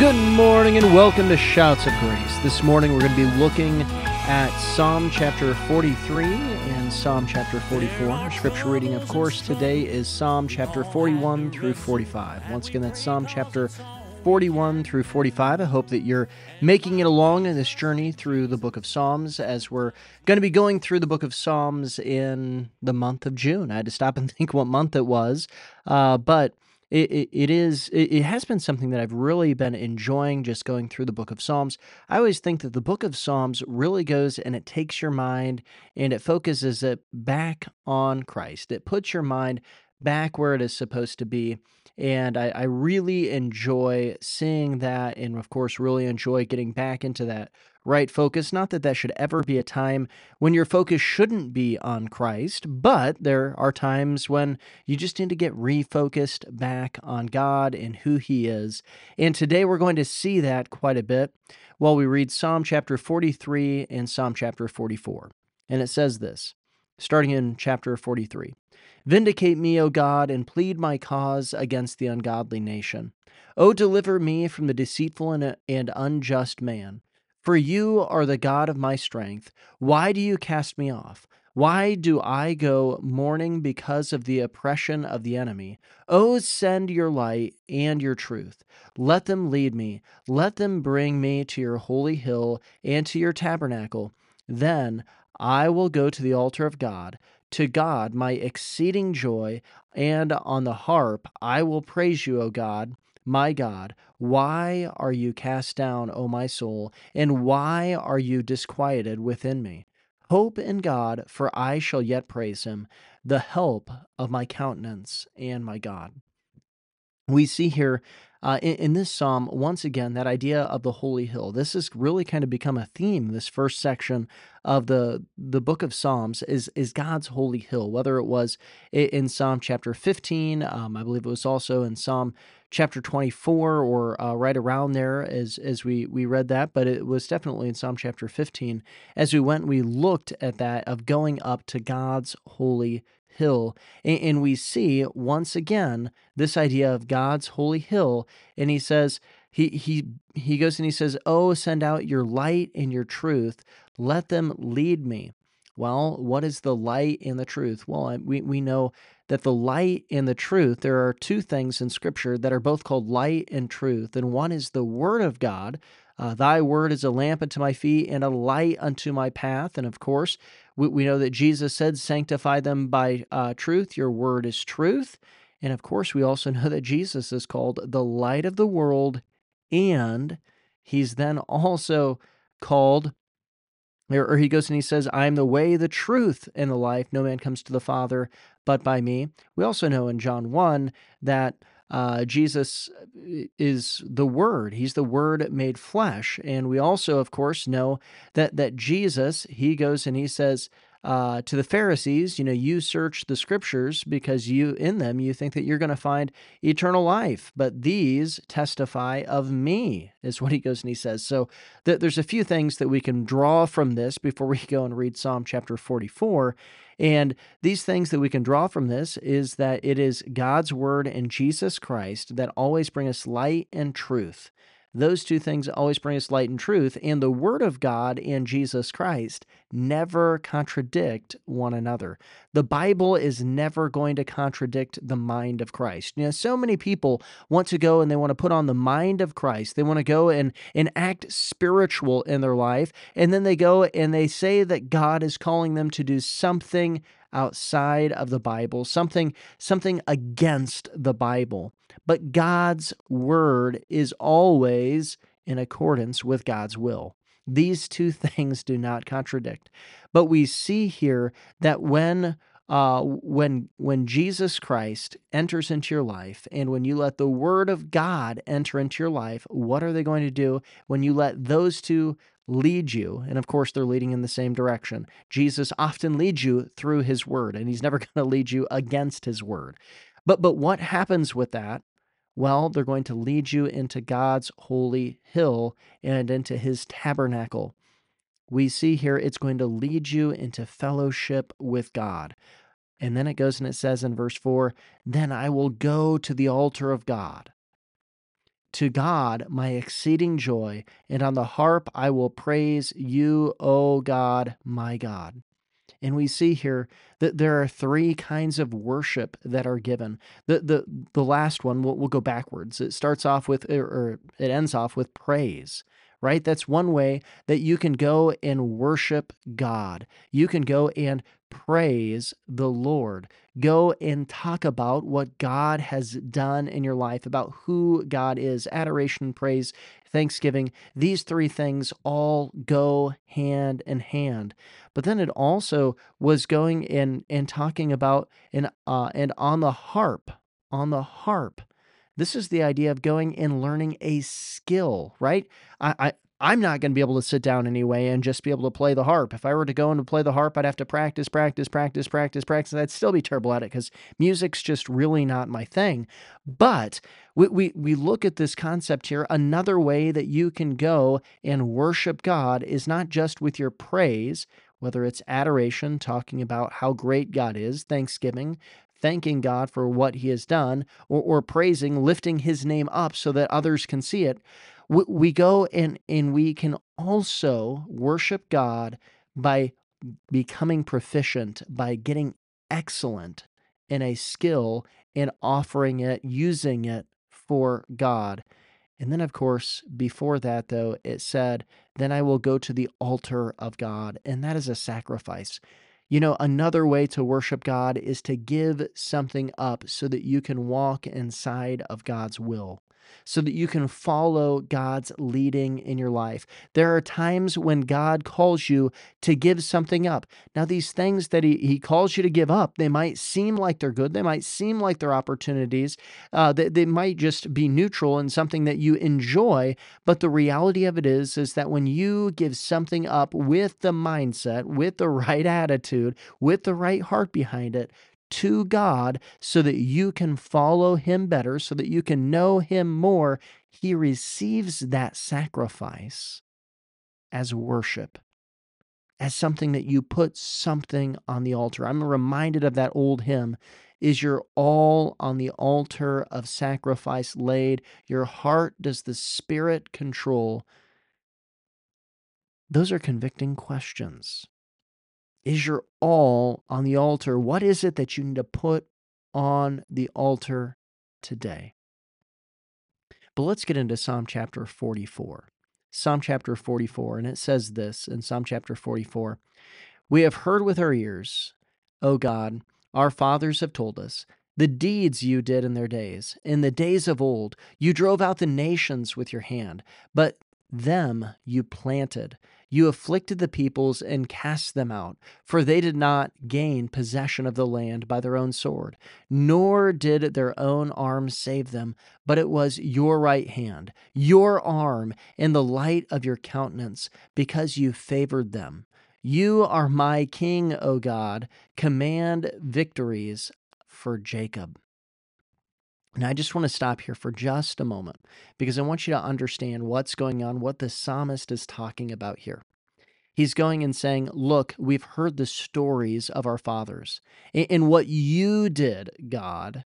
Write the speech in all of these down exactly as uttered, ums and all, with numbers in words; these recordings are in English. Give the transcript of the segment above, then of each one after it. Good morning and welcome to Shouts of Grace. This morning we're going to be looking at Psalm chapter forty-three and Psalm chapter forty-four. Our scripture reading, of course, today is Psalm chapter forty-one through forty-five. Once again, that's Psalm chapter forty-one through forty-five. I hope that you're making it along in this journey through the book of Psalms, as we're going to be going through the book of Psalms in the month of June. I had to stop and think what month it was, uh, but... It, it, it is. It, it has been something that I've really been enjoying, just going through the book of Psalms. I always think that the book of Psalms really goes and it takes your mind and it focuses it back on Christ. It puts your mind back where it is supposed to be. And I, I really enjoy seeing that, and of course, really enjoy getting back into that right focus. Not that that should ever be a time when your focus shouldn't be on Christ, but there are times when you just need to get refocused back on God and who He is. And today we're going to see that quite a bit while we read Psalm chapter forty-three and Psalm chapter forty-four. And it says this, starting in chapter forty-three. Vindicate me, O God, and plead my cause against the ungodly nation. O deliver me from the deceitful and, and unjust man. For you are the God of my strength. Why do you cast me off? Why do I go mourning because of the oppression of the enemy? O send your light and your truth. Let them lead me. Let them bring me to your holy hill and to your tabernacle. Then I will go to the altar of God, to God my exceeding joy, and on the harp I will praise you, O God, my God. Why are you cast down, O my soul, and why are you disquieted within me? Hope in God, for I shall yet praise Him, the help of my countenance and my God. We see here uh, in, in this psalm, once again, that idea of the holy hill. This has really kind of become a theme, this first section of the, the book of Psalms is, is God's holy hill, whether it was in Psalm chapter fifteen, um, I believe it was also in Psalm chapter twenty-four, or uh, right around there as, as we, we read that, but it was definitely in Psalm chapter fifteen. As we went, we looked at that of going up to God's holy hill, and we see once again this idea of God's holy hill, and he says, he he he goes and he says, oh, send out your light and your truth, let them lead me. Well, what is the light and the truth? Well, we, we know that the light and the truth, there are two things in Scripture that are both called light and truth, and one is the Word of God. Uh, Thy word is a lamp unto my feet and a light unto my path. And of course, we, we know that Jesus said, sanctify them by uh, truth. Your word is truth. And of course, we also know that Jesus is called the light of the world. And he's then also called, or he goes and he says, I am the way, the truth, and the life. No man comes to the Father but by me. We also know in John one that Uh, Jesus is the Word. He's the Word made flesh. And we also, of course, know that that Jesus, he goes and he says uh, to the Pharisees, you know, you search the Scriptures because you in them, you think that you're going to find eternal life. But these testify of me, is what he goes and he says. So th- there's a few things that we can draw from this before we go and read Psalm chapter forty-four. And these things that we can draw from this is that it is God's Word and Jesus Christ that always bring us light and truth. Those two things always bring us light and truth, and the Word of God and Jesus Christ never contradict one another. The Bible is never going to contradict the mind of Christ. You know, so many people want to go and they want to put on the mind of Christ. They want to go and, and act spiritual in their life, and then they go and they say that God is calling them to do something outside of the Bible, something something against the Bible. But God's Word is always in accordance with God's will. These two things do not contradict. But we see here that when uh, when when Jesus Christ enters into your life, and when you let the Word of God enter into your life, what are they going to do when you let those two lead you? And of course, they're leading in the same direction. Jesus often leads you through His Word, and He's never going to lead you against His Word. But but what happens with that? Well, they're going to lead you into God's holy hill and into His tabernacle. We see here it's going to lead you into fellowship with God. And then it goes and it says in verse four, then I will go to the altar of God. to God my exceeding joy, and on the harp I will praise you, O God, my God. And we see here that there are three kinds of worship that are given. The the, the last one, we'll, we'll go backwards. It starts off with, or, or it ends off with praise, right? That's one way that you can go and worship God. You can go and praise the Lord. Go and talk about what God has done in your life, about who God is. Adoration, praise, thanksgiving. These three things all go hand in hand. But then it also was going in and talking about and uh, and on the harp, on the harp. This is the idea of going and learning a skill, right? I, I I'm not going to be able to sit down anyway and just be able to play the harp. If I were to go in to play the harp, I'd have to practice, practice, practice, practice, practice. I'd still be terrible at it because music's just really not my thing. But we, we, we look at this concept here. Another way that you can go and worship God is not just with your praise, whether it's adoration, talking about how great God is, thanksgiving, thanking God for what He has done, or, or praising, lifting His name up so that others can see it. We, we go and, and we can also worship God by becoming proficient, by getting excellent in a skill and offering it, using it for God. And then, of course, before that, though, it said, then I will go to the altar of God, and that is a sacrifice. You know, another way to worship God is to give something up so that you can walk inside of God's will, so that you can follow God's leading in your life. There are times when God calls you to give something up. Now, these things that he, he calls you to give up, they might seem like they're good. They might seem like they're opportunities. Uh, they, they might just be neutral and something that you enjoy. But the reality of it is, is that when you give something up with the mindset, with the right attitude, with the right heart behind it, to God so that you can follow Him better, so that you can know Him more, He receives that sacrifice as worship, as something that you put something on the altar. I'm reminded of that old hymn, "Is your all on the altar of sacrifice laid? Your heart does the Spirit control?" Those are convicting questions. Is your all on the altar? What is it that you need to put on the altar today? But let's get into Psalm chapter forty-four. Psalm chapter forty-four, and it says this in Psalm chapter forty-four, "We have heard with our ears, O God, our fathers have told us, the deeds you did in their days. In the days of old, you drove out the nations with your hand, but them you planted. You afflicted the peoples and cast them out, for they did not gain possession of the land by their own sword, nor did their own arm save them, but it was your right hand, your arm, and the light of your countenance, because you favored them. You are my king, O God. Command victories for Jacob." Now, I just want to stop here for just a moment because I want you to understand what's going on, what the psalmist is talking about here. He's going and saying, look, we've heard the stories of our fathers and what you did, God.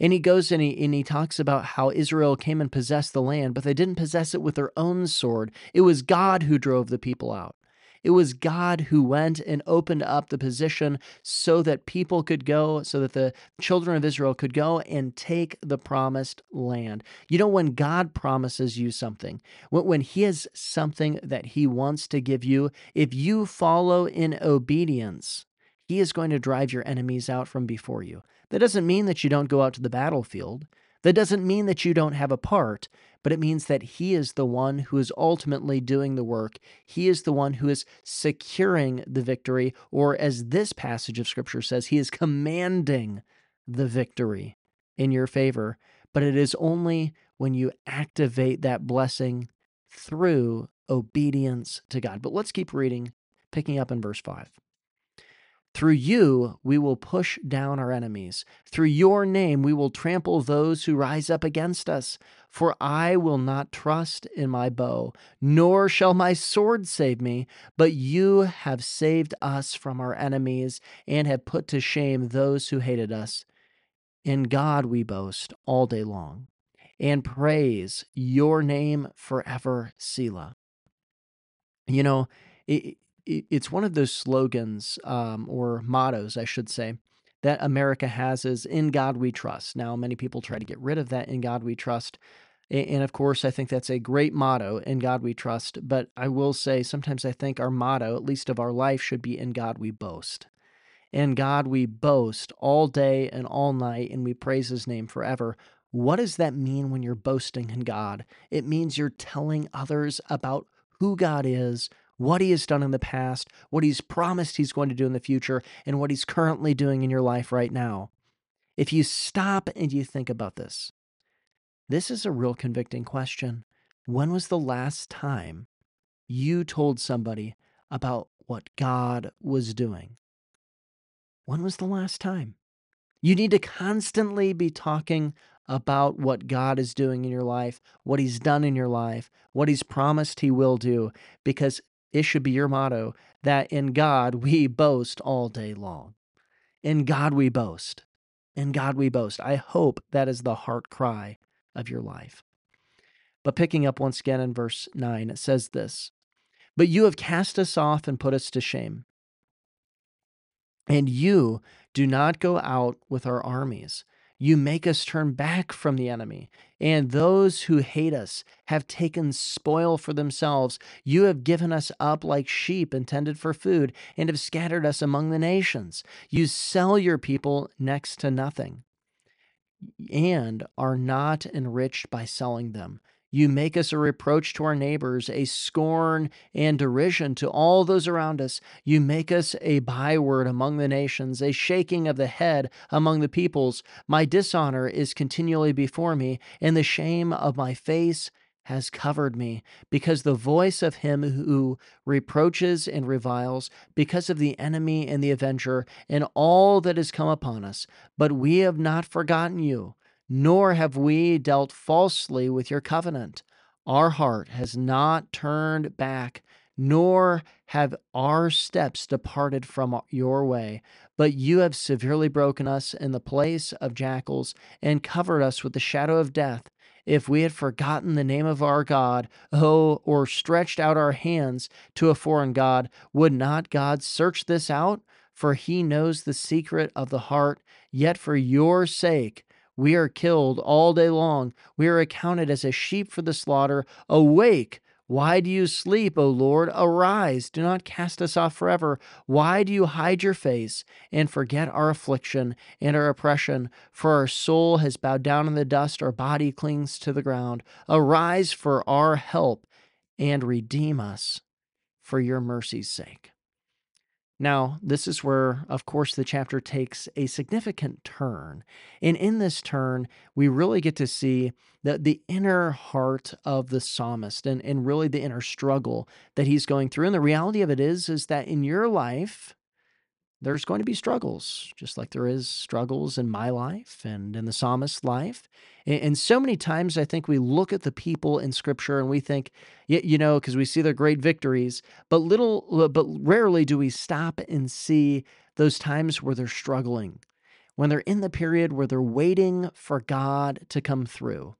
And he goes and he, and he talks about how Israel came and possessed the land, but they didn't possess it with their own sword. It was God who drove the people out. It was God who went and opened up the position so that people could go, so that the children of Israel could go and take the promised land. You know, when God promises you something, when He has something that He wants to give you, if you follow in obedience, He is going to drive your enemies out from before you. That doesn't mean that you don't go out to the battlefield. That doesn't mean that you don't have a part, but it means that He is the one who is ultimately doing the work. He is the one who is securing the victory, or as this passage of Scripture says, He is commanding the victory in your favor. But it is only when you activate that blessing through obedience to God. But let's keep reading, picking up in verse five. "Through you, we will push down our enemies. Through your name, we will trample those who rise up against us. For I will not trust in my bow, nor shall my sword save me. But you have saved us from our enemies and have put to shame those who hated us. In God we boast all day long. and praise your name forever, Selah. You know, it, it, it's one of those slogans um, or mottos, I should say, that America has is, in God we trust. Now, many people try to get rid of that, in God we trust. And of course, I think that's a great motto, in God we trust. But I will say, sometimes I think our motto, at least of our life, should be, in God we boast. In God we boast all day and all night, and we praise his name forever. What does that mean when you're boasting in God? It means you're telling others about who God is, what he has done in the past, what he's promised he's going to do in the future, and what he's currently doing in your life right now. If you stop and you think about this, this is a real convicting question. When was the last time you told somebody about what God was doing? When was the last time? You need to constantly be talking about what God is doing in your life, what he's done in your life, what he's promised he will do, because it should be your motto that in God we boast all day long. In God we boast. In God we boast. I hope that is the heart cry of your life. But picking up once again in verse nine, it says this, "But you have cast us off and put us to shame, and you do not go out with our armies. You make us turn back from the enemy, and those who hate us have taken spoil for themselves. You have given us up like sheep intended for food, and have scattered us among the nations. You sell your people next to nothing, and are not enriched by selling them. You make us a reproach to our neighbors, a scorn and derision to all those around us. You make us a byword among the nations, a shaking of the head among the peoples. My dishonor is continually before me, and the shame of my face has covered me, because the voice of him who reproaches and reviles, because of the enemy and the avenger, and all that has come upon us. But we have not forgotten you, nor have we dealt falsely with your covenant. Our heart has not turned back, nor have our steps departed from your way. But you have severely broken us in the place of jackals, and covered us with the shadow of death. If we had forgotten the name of our God, oh, or stretched out our hands to a foreign God, would not God search this out? For he knows the secret of the heart. Yet for your sake we are killed all day long. We are accounted as a sheep for the slaughter. Awake! Why do you sleep, O Lord? Arise! Do not cast us off forever. Why do you hide your face and forget our affliction and our oppression? For our soul has bowed down in the dust. Our body clings to the ground. Arise for our help and redeem us for your mercy's sake." Now, this is where, of course, the chapter takes a significant turn. And in this turn, we really get to see the, the inner heart of the psalmist and, and really the inner struggle that he's going through. And the reality of it is, is that in your life, there's going to be struggles, just like there is struggles in my life and in the psalmist's life. And so many times I think we look at the people in Scripture and we think, you know, because we see their great victories, but little, but rarely do we stop and see those times where they're struggling, when they're in the period where they're waiting for God to come through.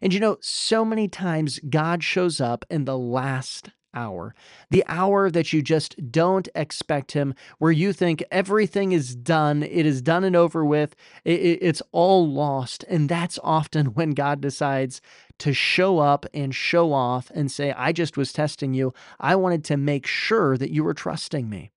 And you know, so many times God shows up in the last hour, the hour that you just don't expect him, where you think everything is done, it is done and over with, it's all lost. And that's often when God decides to show up and show off and say, I just was testing you. I wanted to make sure that you were trusting me.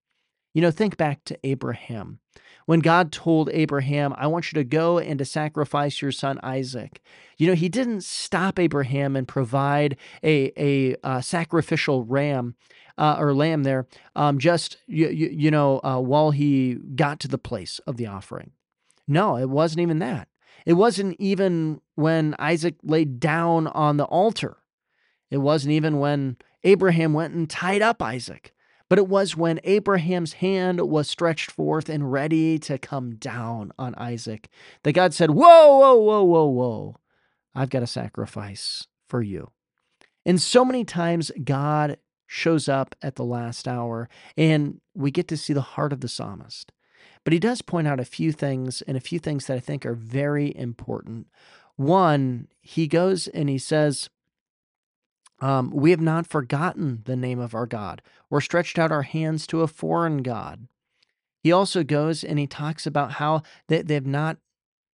You know, think back to Abraham. When God told Abraham, I want you to go and to sacrifice your son Isaac, you know, he didn't stop Abraham and provide a, a, a sacrificial ram uh, or lamb there um, just, you, you, you know, uh, while he got to the place of the offering. No, it wasn't even that. It wasn't even when Isaac laid down on the altar. It wasn't even when Abraham went and tied up Isaac. But it was when Abraham's hand was stretched forth and ready to come down on Isaac that God said, whoa, whoa, whoa, whoa, whoa, I've got a sacrifice for you. And so many times God shows up at the last hour, and we get to see the heart of the psalmist. But he does point out a few things, and a few things that I think are very important. One, he goes and he says, um, we have not forgotten the name of our God or stretched out our hands to a foreign God. He also goes and he talks about how they, they've not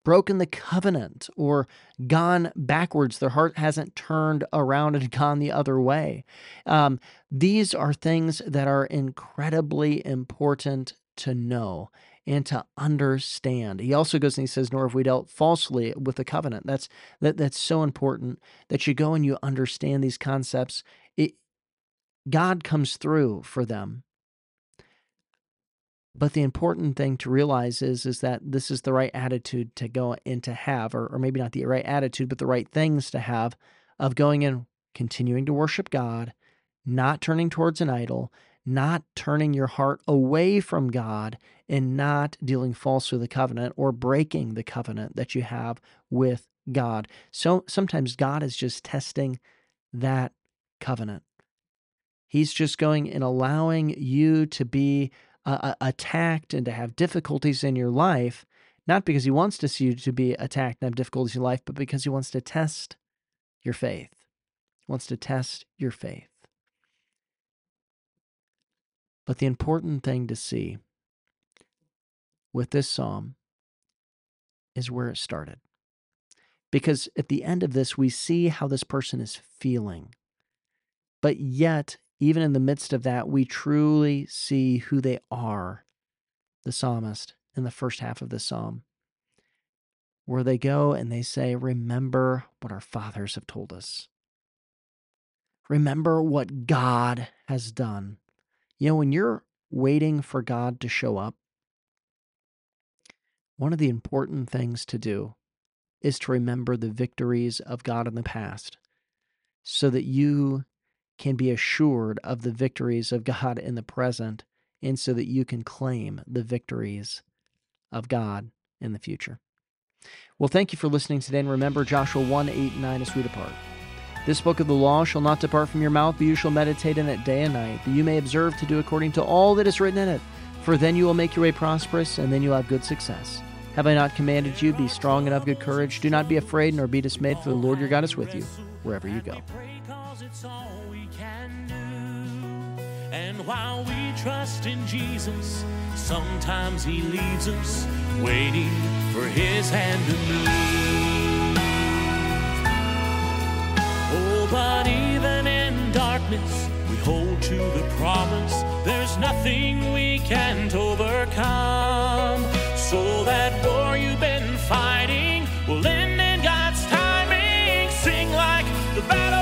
broken the covenant or gone backwards. Their heart hasn't turned around and gone the other way. Um, these are things that are incredibly important to know and to understand. He also goes and he says, nor have we dealt falsely with the covenant. That's that, that's so important that you go and you understand these concepts. It, God comes through for them. But the important thing to realize is, is that this is the right attitude to go in to have, or, or maybe not the right attitude, but the right things to have of going in, continuing to worship God, not turning towards an idol, not turning your heart away from God, and not dealing false with the covenant or breaking the covenant that you have with God. So sometimes God is just testing that covenant. He's just going and allowing you to be Uh, attacked and to have difficulties in your life, not because he wants to see you to be attacked and have difficulties in your life, but because he wants to test your faith. He wants to test your faith. But the important thing to see with this psalm is where it started. Because at the end of this, we see how this person is feeling. But yet, even in the midst of that, we truly see who they are, the psalmist, in the first half of the psalm, where they go and they say, remember what our fathers have told us. Remember what God has done. You know, when you're waiting for God to show up, one of the important things to do is to remember the victories of God in the past so that you can be assured of the victories of God in the present, and so that you can claim the victories of God in the future. Well, thank you for listening today, and remember Joshua one, eight, and nine as we depart. This book of the law shall not depart from your mouth, but you shall meditate in it day and night, that you may observe to do according to all that is written in it. For then you will make your way prosperous, and then you will have good success. Have I not commanded you, be strong and of good courage. Do not be afraid nor be dismayed, for the Lord your God is with you wherever you go. It's all we can do. And while we trust in Jesus, sometimes he leaves us waiting for his hand to move. Oh, but even in darkness, we hold to the promise. There's nothing we can't overcome. So that war you've been fighting will end in God's timing. Sing like the battle.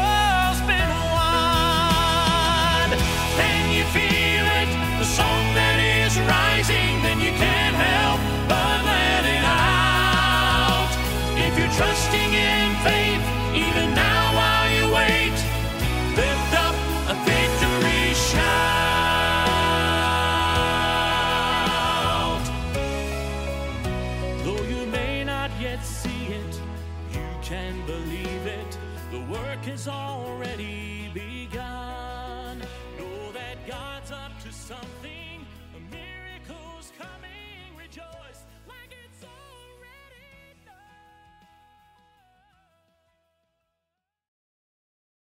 Song that is rising, then you can't help but let it out. If you're trusting in faith, even now while you wait, lift up a victory shout. Though you may not yet see it, you can believe it. The work is already begun. Something, a miracle's coming, rejoice.